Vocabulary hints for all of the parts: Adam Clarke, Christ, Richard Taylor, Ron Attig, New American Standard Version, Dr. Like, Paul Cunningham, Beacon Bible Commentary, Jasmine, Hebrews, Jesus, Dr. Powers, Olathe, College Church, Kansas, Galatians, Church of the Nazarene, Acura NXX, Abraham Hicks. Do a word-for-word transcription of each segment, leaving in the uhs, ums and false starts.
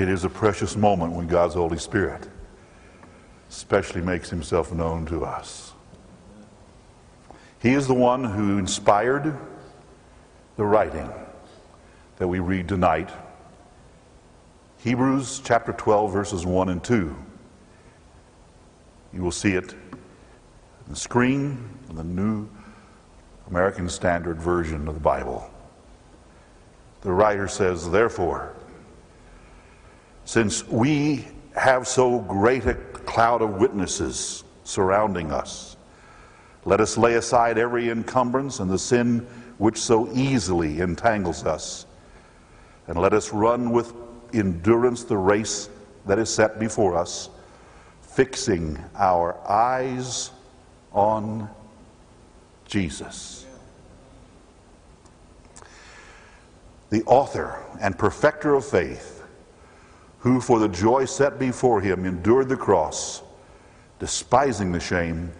it is a precious moment when God's Holy Spirit especially makes himself known to us. He is the one who inspired the writing that we read tonight. Hebrews chapter twelve, verses one and two. You will see it on the screen in the New American Standard Version of the Bible. The writer says, "Therefore, since we have so great a cloud of witnesses surrounding us, let us lay aside every encumbrance and the sin which so easily entangles us, and let us run with endurance the race that is set before us, fixing our eyes on Jesus." The author and perfecter of faith, who for the joy set before him endured the cross, despising the shame,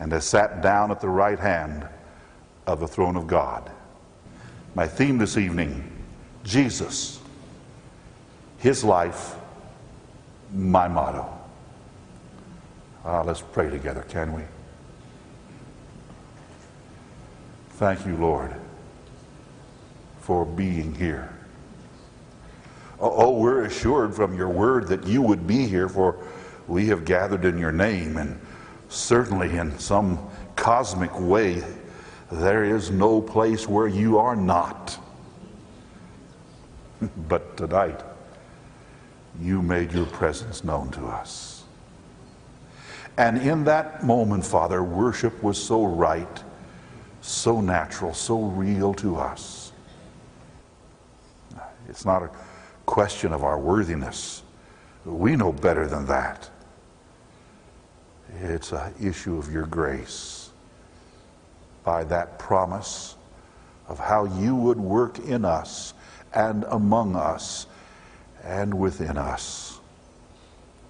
and has sat down at the right hand of the throne of God. My theme this evening, Jesus, his life, my motto. Ah, let's pray together, can we? Thank you, Lord, for being here. Oh, we're assured from your word that you would be here, for we have gathered in your name, and certainly in some cosmic way, there is no place where you are not. But tonight, you made your presence known to us. And in that moment, Father, worship was so right, so natural, so real to us. It's not a question of our worthiness. We know better than that. It's an issue of your grace by that promise of how you would work in us and among us and within us.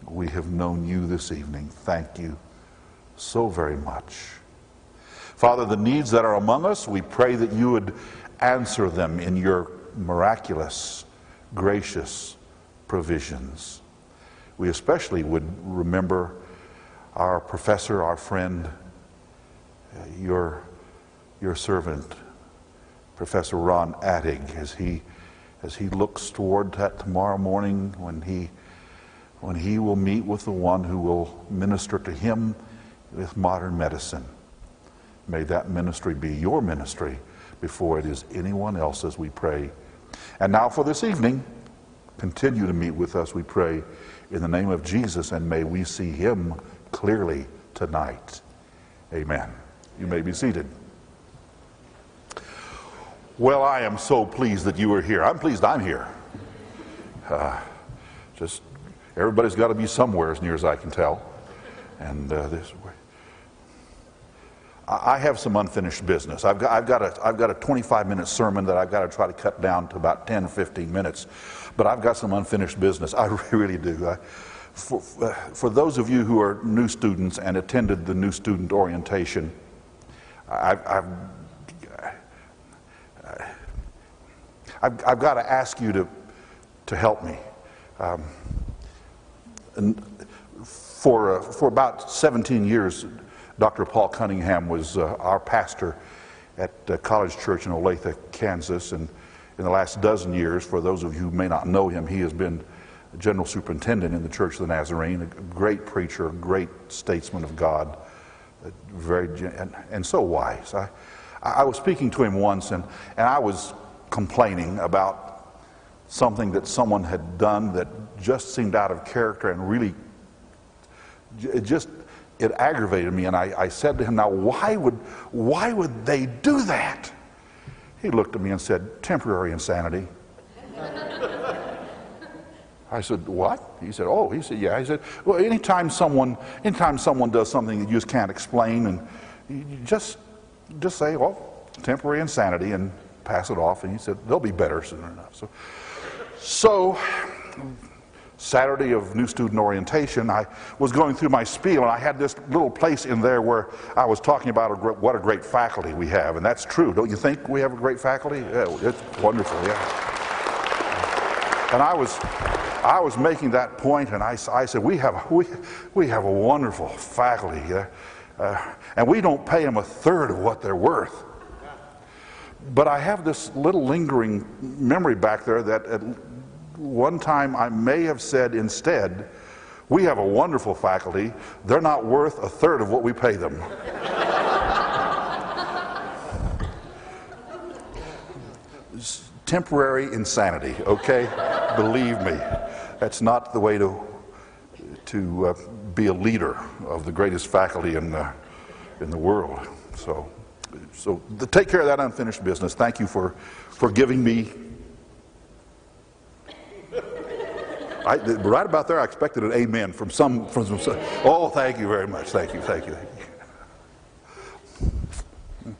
We have known you this evening. Thank you so very much. Father, the needs that are among us, we pray that you would answer them in your miraculous, gracious provisions. We especially would remember our professor, our friend, your, your servant, Professor Ron Attig, as he, as he looks toward that tomorrow morning when he, when he will meet with the one who will minister to him with modern medicine. May that ministry be your ministry before it is anyone else's, we pray. And now for this evening, continue to meet with us, we pray, in the name of Jesus, and may we see him clearly tonight. Amen. You may be seated. Well, I am so pleased that you are here. I'm pleased I'm here. Uh, just everybody's got to be somewhere, as near as I can tell. And uh, this way. I have some unfinished business. I've got, I've got a, I've got a twenty-five minute sermon that I've got to try to cut down to about ten, fifteen minutes. But I've got some unfinished business. I really do. I, for, for those of you who are new students and attended the new student orientation, I've, I've, I've, I've got to ask you to, to help me. Um, and for, uh, for about seventeen years, Doctor Paul Cunningham was uh, our pastor at uh, College Church in Olathe, Kansas, and in the last dozen years, for those of you who may not know him, he has been general superintendent in the Church of the Nazarene, a great preacher, a great statesman of God, very and, and so wise. I, I was speaking to him once, and, and I was complaining about something that someone had done that just seemed out of character and really, it just, it aggravated me, and I, I said to him, now why would, why would they do that? He looked at me and said, temporary insanity. I said, what? He said, oh, he said, yeah. He said, well, anytime someone, anytime someone does something that you just can't explain, and you just, just say, well, temporary insanity, and pass it off. And he said, they'll be better soon enough. So, so Saturday of New Student Orientation, I was going through my spiel, and I had this little place in there where I was talking about a, what a great faculty we have, and that's true. Don't you think we have a great faculty? Yeah, it's wonderful, yeah. And I was, I was making that point, and I, I said, we have, we, we have a wonderful faculty here, uh, and we don't pay them a third of what they're worth. But I have this little lingering memory back there that at one time I may have said instead, we have a wonderful faculty, they're not worth a third of what we pay them. Temporary insanity, okay? Believe me, that's not the way to, to uh, be a leader of the greatest faculty in the, in the world. So. So the, take care of that unfinished business. Thank you for, for giving me. I, right about there, I expected an amen from some, from some. Oh, thank you very much. Thank you, thank you, thank you.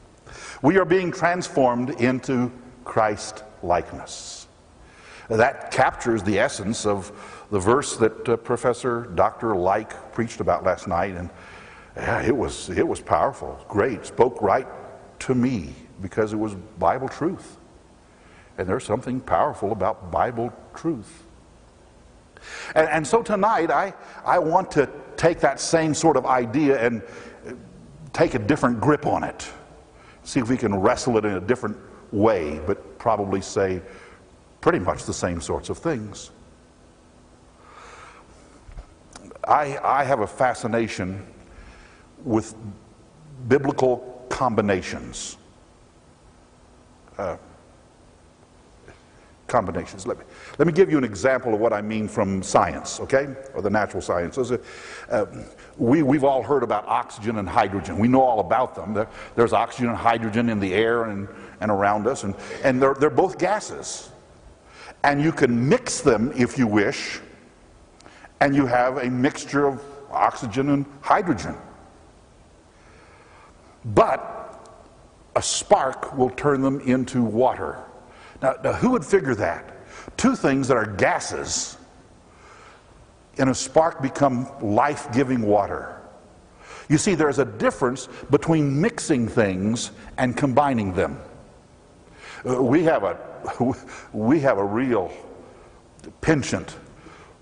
We are being transformed into Christ likeness. That captures the essence of the verse that uh, Professor Doctor Like preached about last night, and yeah, it was it was powerful, great, spoke right to me because it was Bible truth. And there's something powerful about Bible truth. And, and so tonight I, I want to take that same sort of idea and take a different grip on it. See if we can wrestle it in a different way, but probably say pretty much the same sorts of things. I, I have a fascination with biblical combinations. Uh, combinations. Let me, let me give you an example of what I mean from science, okay? Or the natural sciences. Uh, we, we've all heard about oxygen and hydrogen. We know all about them. There, there's oxygen and hydrogen in the air and, and around us, and, and they're, they're both gases. And you can mix them if you wish, and you have a mixture of oxygen and hydrogen. But a spark will turn them into water. Now, now, who would figure that? Two things that are gases in a spark become life-giving water. You see, there's a difference between mixing things and combining them. We have a, we have a real penchant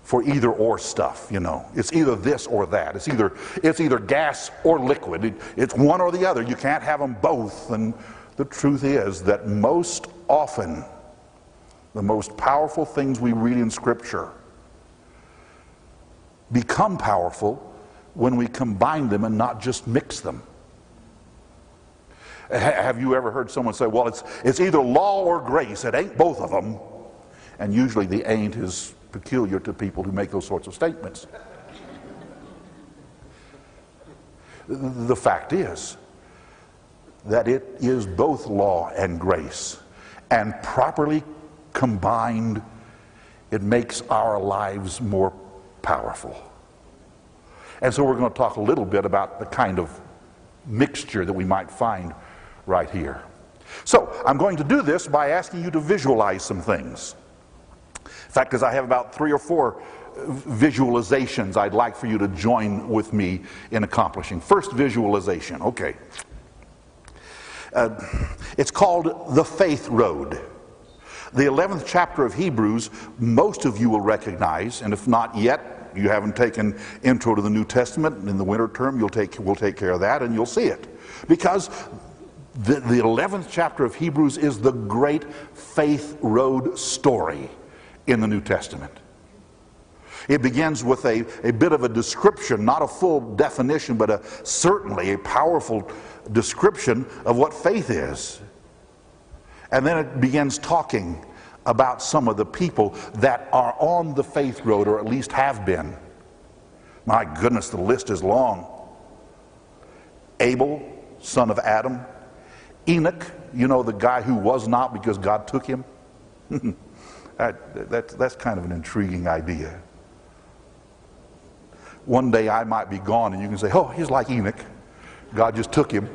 for either or stuff, you know. It's either this or that. It's either, it's either gas or liquid. It, it's one or the other. You can't have them both. And the truth is that most often, the most powerful things we read in Scripture become powerful when we combine them and not just mix them. H- have you ever heard someone say, well, it's, it's either law or grace. It ain't both of them. And usually the ain't is peculiar to people who make those sorts of statements. The fact is that it is both law and grace, and properly combined, it makes our lives more powerful. And so we're going to talk a little bit about the kind of mixture that we might find right here. So I'm going to do this by asking you to visualize some things. In fact, because I have about three or four visualizations I'd like for you to join with me in accomplishing. First visualization, okay. Uh, it's called the Faith Road. The eleventh chapter of Hebrews, most of you will recognize, and if not yet, you haven't taken Intro to the New Testament, in the winter term you'll take, we'll take care of that and you'll see it. Because the, the eleventh chapter of Hebrews is the great Faith Road story in the New Testament. It begins with a, a bit of a description, not a full definition, but a, certainly a powerful description of what faith is. And then it begins talking about some of the people that are on the faith road, or at least have been. My goodness, the list is long. Abel, son of Adam. Enoch, you know, the guy who was not because God took him. Uh, that, that's kind of an intriguing idea. One day I might be gone and you can say, oh, he's like Enoch. God just took him.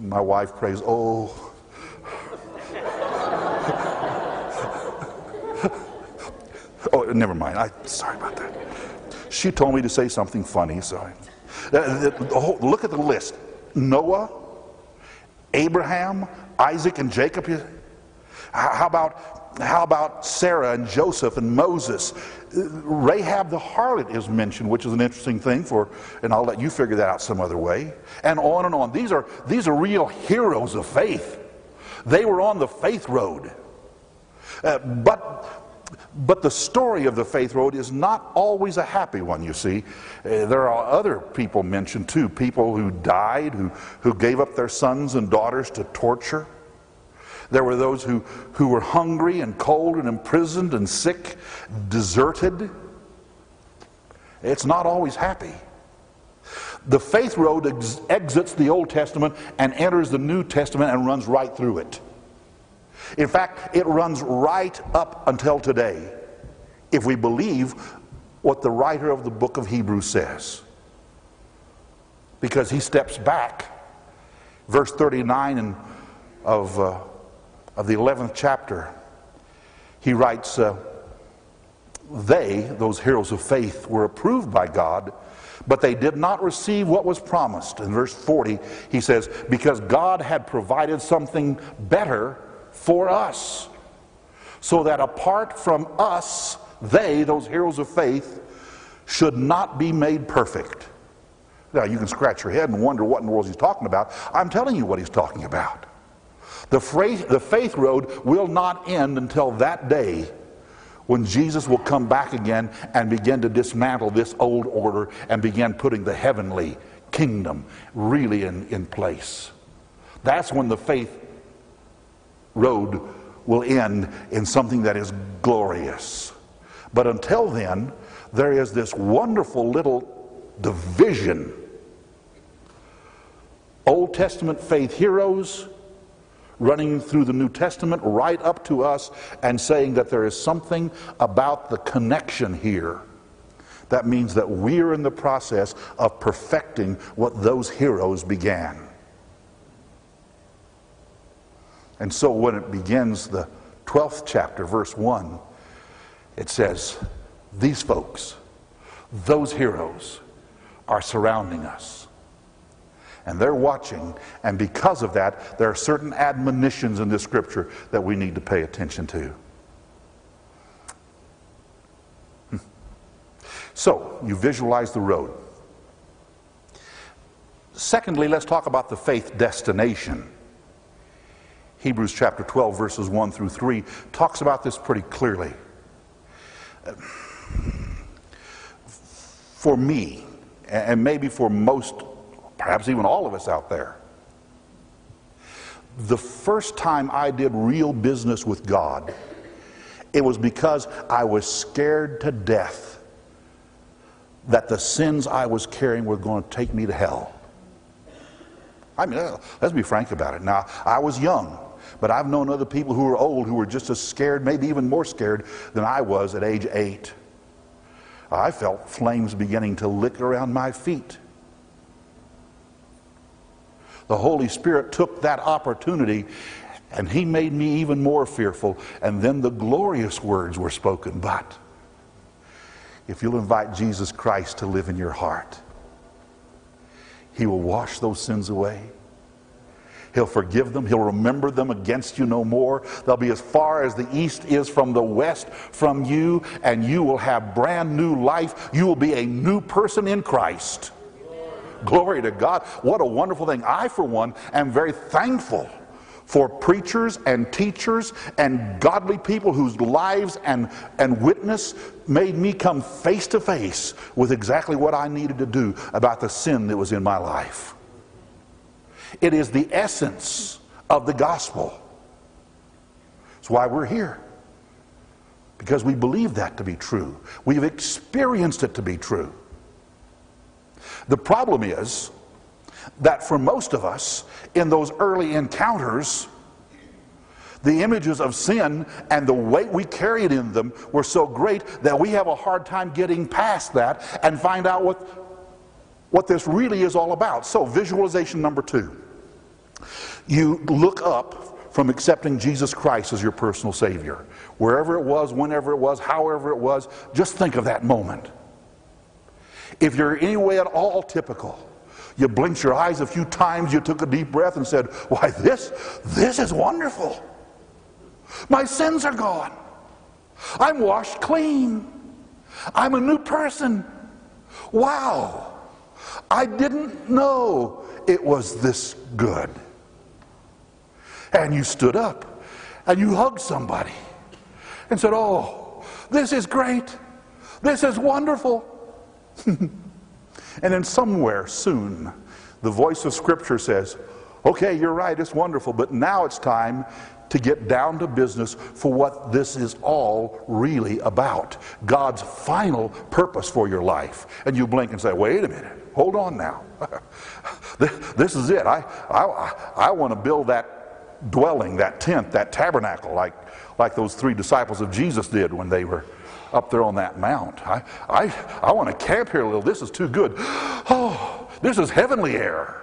My wife prays, oh. Oh, never mind. I, sorry about that. She told me to say something funny, so. I, the, the, the whole, look at the list. Noah, Abraham, Isaac, and Jacob. How about How about Sarah and Joseph and Moses? Rahab the harlot is mentioned, which is an interesting thing for, and I'll let you figure that out some other way. And on and on. These are, these are real heroes of faith. They were on the faith road. Uh, but... But the story of the faith road is not always a happy one, you see. Uh, there are other people mentioned too, people who died, who, who gave up their sons and daughters to torture. There were those who, who were hungry and cold and imprisoned and sick, deserted. It's not always happy. The faith road ex- exits the Old Testament and enters the New Testament and runs right through it. In fact, it runs right up until today, if we believe what the writer of the book of Hebrews says. Because he steps back. Verse thirty-nine in, of, uh, of the eleventh chapter, he writes, uh, they, those heroes of faith, were approved by God, but they did not receive what was promised. In verse forty, he says, because God had provided something better for us, so that apart from us, they, those heroes of faith, should not be made perfect. Now, you can scratch your head and wonder what in the world he's talking about. I'm telling you what he's talking about. The faith, the faith road will not end until that day when Jesus will come back again and begin to dismantle this old order and begin putting the heavenly kingdom really in, in place. That's when the faith road will end in something that is glorious. But until then, there is this wonderful little division. Old Testament faith heroes running through the New Testament right up to us and saying that there is something about the connection here. That means that we're in the process of perfecting what those heroes began. And so when it begins the twelfth chapter, verse one, it says, these folks, those heroes, are surrounding us. And they're watching, and because of that, there are certain admonitions in this scripture that we need to pay attention to. So, you visualize the road. Secondly, let's talk about the faith destination. Hebrews chapter twelve, verses one through three, talks about this pretty clearly. For me, and maybe for most, perhaps even all of us out there, the first time I did real business with God, it was because I was scared to death that the sins I was carrying were going to take me to hell. I mean, let's be frank about it. Now, I was young. But I've known other people who are old who were just as scared, maybe even more scared than I was at age eight. I felt flames beginning to lick around my feet. The Holy Spirit took that opportunity and he made me even more fearful. And then the glorious words were spoken. But if you'll invite Jesus Christ to live in your heart, he will wash those sins away. He'll forgive them. He'll remember them against you no more. They'll be as far as the east is from the west from you, and you will have brand new life. You will be a new person in Christ. Glory, Glory to God. What a wonderful thing. I, for one, am very thankful for preachers and teachers and godly people whose lives and, and witness made me come face to face with exactly what I needed to do about the sin that was in my life. It is the essence of the gospel. It's why we're here. Because we believe that to be true. We've experienced it to be true. The problem is that for most of us, in those early encounters, the images of sin and the weight we carried in them were so great that we have a hard time getting past that and find out what what this really is all about. So, visualization number two. You look up from accepting Jesus Christ as your personal Savior. Wherever it was, whenever it was, however it was, just think of that moment. If you're any way at all typical, you blinked your eyes a few times, you took a deep breath and said, why this, this is wonderful. My sins are gone. I'm washed clean. I'm a new person. Wow! I didn't know it was this good. And you stood up and you hugged somebody and said, oh, this is great. This is wonderful. And then somewhere soon, the voice of Scripture says, okay, you're right, it's wonderful, but now it's time to get down to business for what this is all really about. God's final purpose for your life. And you blink and say, wait a minute, hold on now. This is it. I, I, I want to build that dwelling, that tent, that tabernacle, like, like those three disciples of Jesus did when they were up there on that mount. I, I, I want to camp here a little. This is too good. Oh, this is heavenly air.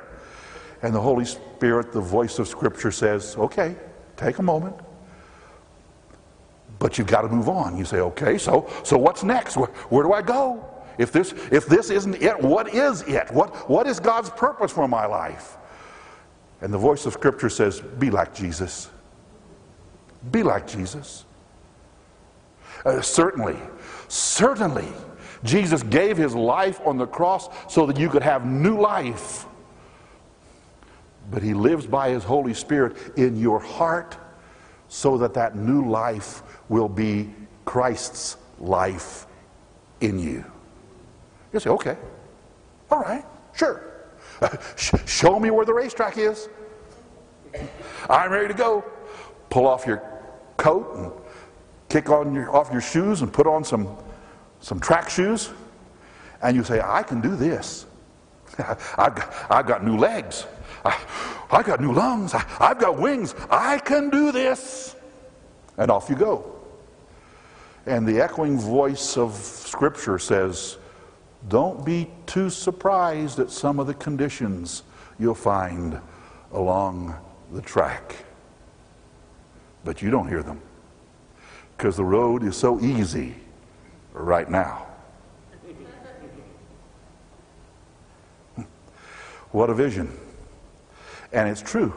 And the Holy Spirit, the voice of Scripture says, okay, take a moment, but you've got to move on. You say, okay, so, so what's next? Where, where do I go? If this, if this isn't it, what is it? What, what is God's purpose for my life? And the voice of Scripture says, be like Jesus. Be like Jesus. Uh, certainly, certainly, Jesus gave his life on the cross so that you could have new life. But he lives by his Holy Spirit in your heart so that that new life will be Christ's life in you. You say, okay, all right, sure. Uh, sh show me where the racetrack is. I'm ready to go. Pull off your coat and kick on your, off your shoes and put on some, some track shoes. And you say, I can do this. I've got, I've got new legs. I, I've got new lungs. I, I've got wings. I can do this. And off you go. And the echoing voice of Scripture says, don't be too surprised at some of the conditions you'll find along the track. But you don't hear them, because the road is so easy right now. What a vision. And it's true.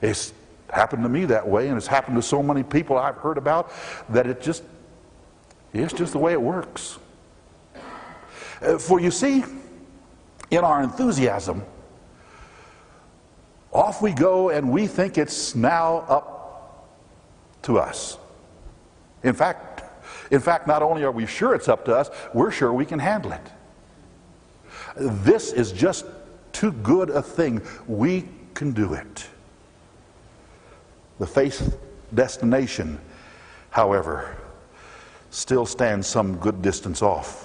It's happened to me that way, and it's happened to so many people I've heard about, that it just, it's just the way it works. For you see, in our enthusiasm, off we go, and we think it's now up to us. In fact, in fact, not only are we sure it's up to us, we're sure we can handle it. This is just too good a thing. We can do it. The faith destination, however, still stands some good distance off.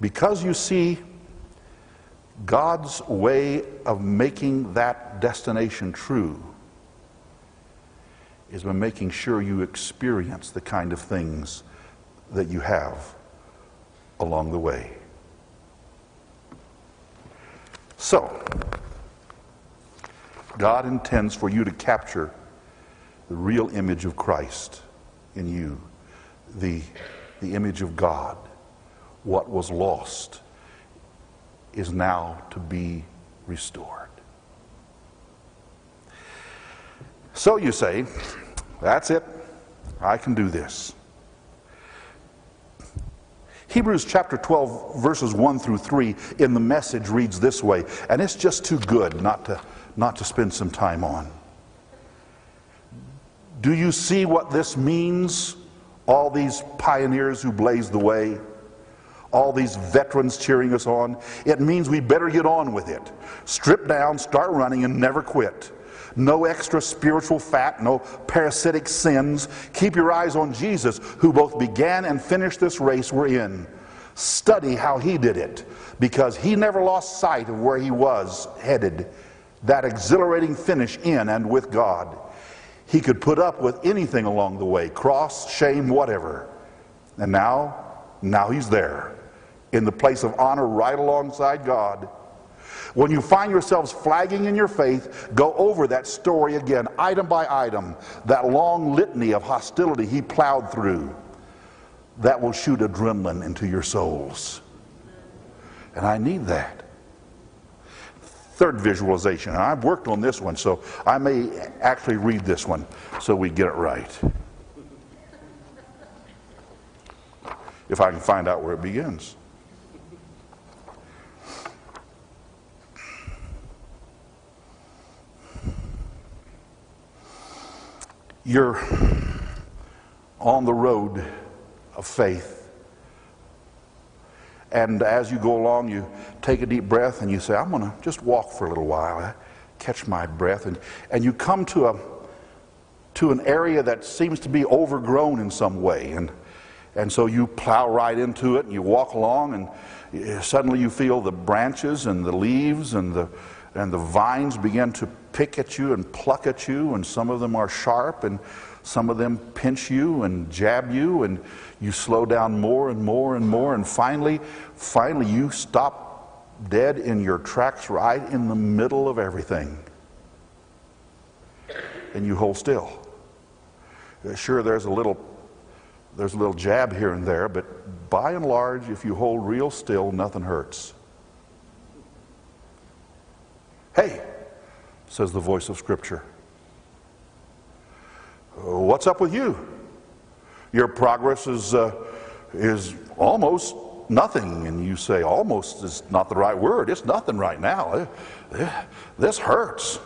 Because you see, God's way of making that destination true is by making sure you experience the kind of things that you have along the way. So, God intends for you to capture the real image of Christ in you, the, the image of God. What was lost is now to be restored. So you say, that's it. I can do this. Hebrews chapter twelve, verses one through three in the Message reads this way, and it's just too good not to, not to spend some time on. Do you see what this means? All these pioneers who blazed the way, all these veterans cheering us on. It means we better get on with it. Strip down, start running, and never quit. No extra spiritual fat, no parasitic sins. Keep your eyes on Jesus, who both began and finished this race we're in. Study how he did it, because he never lost sight of where he was headed, that exhilarating finish in and with God. He could put up with anything along the way, cross, shame, whatever. And now, now he's there, in the place of honor right alongside God. When you find yourselves flagging in your faith, go over that story again, item by item, that long litany of hostility he plowed through. That will shoot adrenaline into your souls. And I need that. Third visualization, and I've worked on this one, so I may actually read this one so we get it right. If I can find out where it begins. You're on the road of faith. And as you go along, you take a deep breath and you say, I'm going to just walk for a little while. I catch my breath. And, and you come to, a, to an area that seems to be overgrown in some way. And, and so you plow right into it and you walk along, and suddenly you feel the branches and the leaves and the, and the vines begin to pick at you and pluck at you. And some of them are sharp, and some of them pinch you and jab you, and you slow down more and more and more, and finally, finally you stop dead in your tracks right in the middle of everything. And you hold still. Sure, there's a little, there's a little jab here and there, but by and large, if you hold real still, nothing hurts. Hey, says the voice of Scripture. What's up with you? Your progress is uh, is almost nothing. And you say, almost is not the right word. It's nothing right now. This hurts.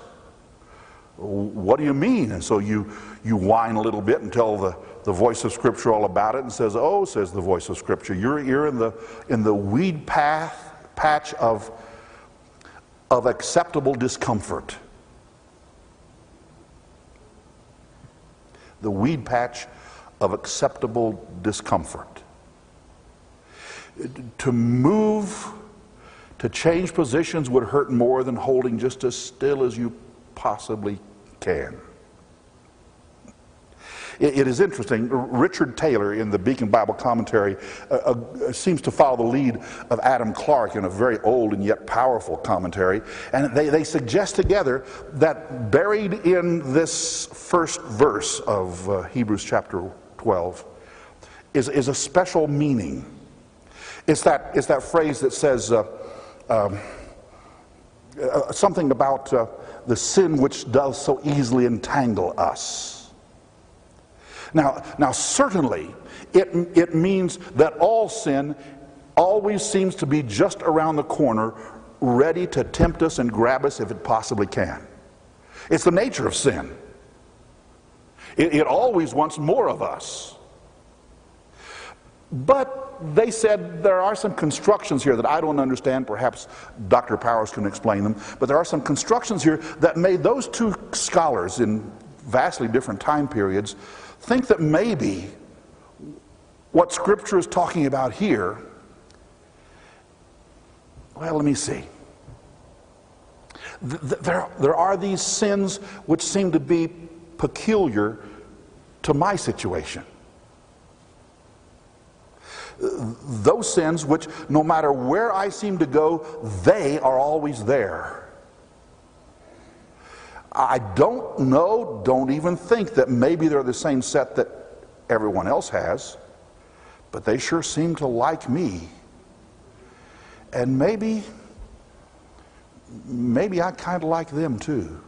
What do you mean? And so you, you whine a little bit and tell the, the voice of Scripture all about it, and says, oh, says the voice of Scripture, you're, you're in the, in the weed path, patch of, of acceptable discomfort. The weed patch of acceptable discomfort. To move, to change positions would hurt more than holding just as still as you possibly can. It, it is interesting. Richard Taylor in the Beacon Bible Commentary uh, uh, seems to follow the lead of Adam Clarke in a very old and yet powerful commentary. And they, they suggest together that buried in this first verse of uh, Hebrews chapter twelve is, is a special meaning. It's that, it's that phrase that says uh, um, uh, something about uh, the sin which does so easily entangle us. Now, now certainly, it, it means that all sin always seems to be just around the corner, ready to tempt us and grab us if it possibly can. It's the nature of sin. It, it always wants more of us. But they said there are some constructions here that I don't understand. Perhaps Doctor Powers can explain them. But there are some constructions here that made those two scholars in vastly different time periods think that maybe what Scripture is talking about here, well, let me see. There, there are these sins which seem to be peculiar to my situation. Those sins which, no matter where I seem to go, they are always there. I don't know, don't even think that maybe they're the same set that everyone else has, but they sure seem to like me. And maybe, maybe I kind of like them too.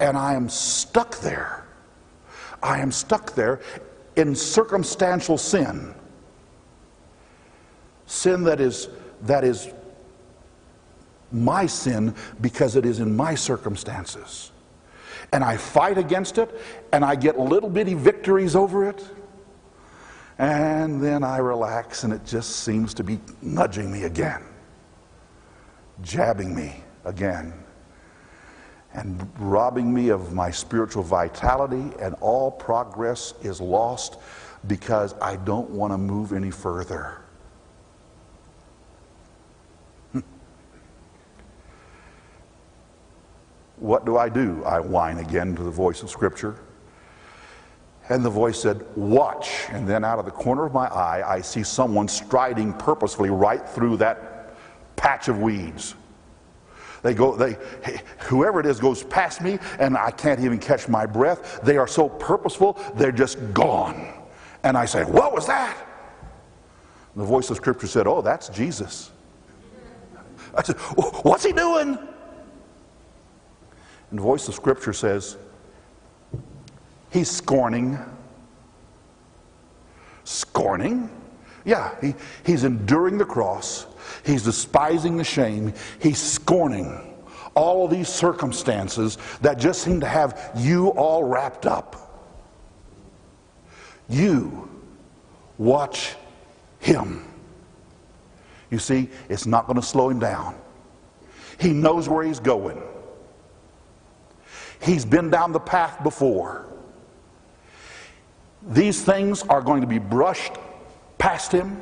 And I am stuck there. I am stuck there in circumstantial sin. Sin that is, that is, my sin because it is in my circumstances. And I fight against it, and I get little bitty victories over it, and then I relax, and it just seems to be nudging me again, jabbing me again, and robbing me of my spiritual vitality, and all progress is lost because I don't want to move any further. What do I do? I whine again to the voice of Scripture. And the voice said, watch. And then out of the corner of my eye, I see someone striding purposefully right through that patch of weeds. They go, they, whoever it is goes past me, and I can't even catch my breath. They are so purposeful, they're just gone. And I say, what was that? And the voice of Scripture said, oh, that's Jesus. I said, what's he doing? And the voice of Scripture says, he's scorning. Scorning? Yeah, he, he's enduring the cross. He's despising the shame. He's scorning all of these circumstances that just seem to have you all wrapped up. You watch him. You see, it's not going to slow him down. He knows where he's going. He's been down the path before. These things are going to be brushed past him,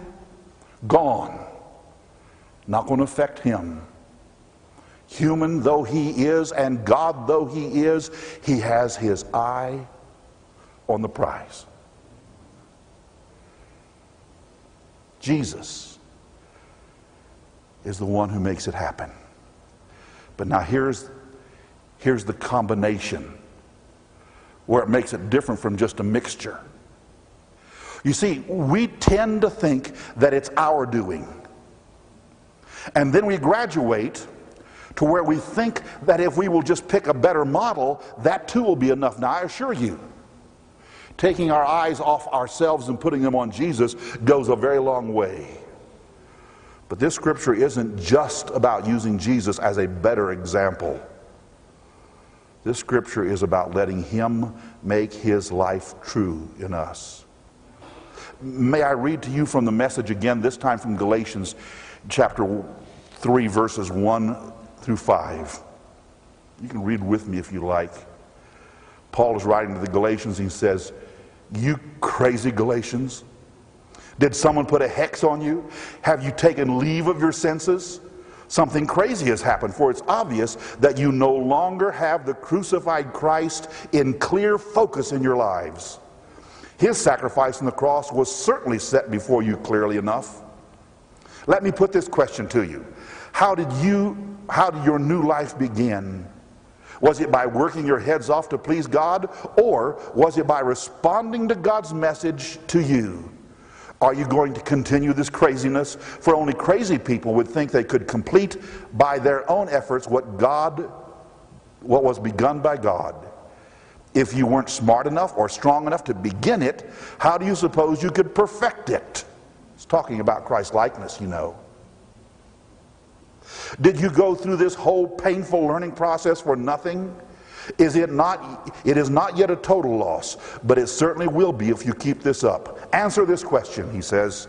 gone. Not going to affect him. Human though he is and God though he is, he has his eye on the prize. Jesus is the one who makes it happen. But now here's, here's the combination where it makes it different from just a mixture. You see, we tend to think that it's our doing. And then we graduate to where we think that if we will just pick a better model, that too will be enough. Now, I assure you, taking our eyes off ourselves and putting them on Jesus goes a very long way. But this scripture isn't just about using Jesus as a better example. This scripture is about letting him make his life true in us. May I read to you from the Message again, this time from Galatians chapter three, verses one through five. You can read with me if you like. Paul is writing to the Galatians. He says, you crazy Galatians, did someone put a hex on you? Have you taken leave of your senses? Something crazy has happened, for it's obvious that you no longer have the crucified Christ in clear focus in your lives. His sacrifice on the cross was certainly set before you clearly enough. Let me put this question to you. How did you, how did your new life begin? Was it by working your heads off to please God, or was it by responding to God's message to you? Are you going to continue this craziness? For only crazy people would think they could complete by their own efforts what God, what was begun by God. If you weren't smart enough or strong enough to begin it, how do you suppose you could perfect it? It's talking about Christ-likeness, you know. Did you go through this whole painful learning process for nothing? Is it not, it is not yet a total loss, but it certainly will be if you keep this up. Answer this question, he says.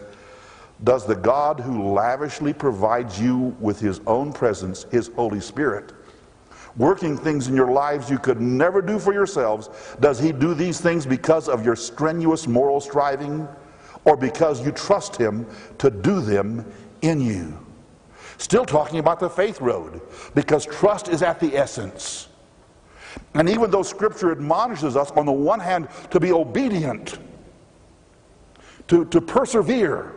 Does the God who lavishly provides you with his own presence, his Holy Spirit, working things in your lives you could never do for yourselves, does he do these things because of your strenuous moral striving, or because you trust him to do them in you? Still talking about the faith road, because trust is at the essence. And even though Scripture admonishes us on the one hand to be obedient, to, to persevere,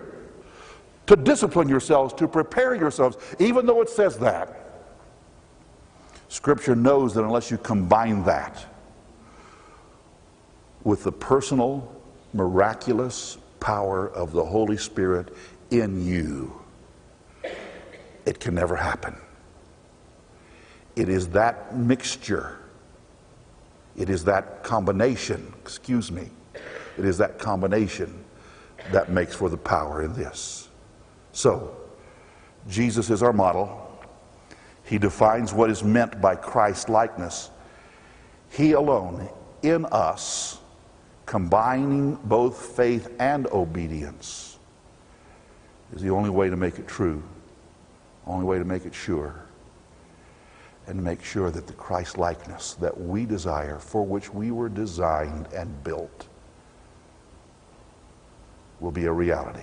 to discipline yourselves, to prepare yourselves, even though it says that, Scripture knows that unless you combine that with the personal, miraculous power of the Holy Spirit in you, it can never happen. It is that mixture. It is that combination, excuse me, it is that combination that makes for the power in this. So, Jesus is our model. He defines what is meant by Christ-likeness. He alone, in us, combining both faith and obedience, is the only way to make it true, only way to make it sure, and make sure that the Christ-likeness that we desire, for which we were designed and built, will be a reality.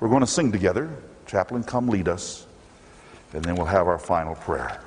We're going to sing together. Chaplain, come lead us. And then we'll have our final prayer.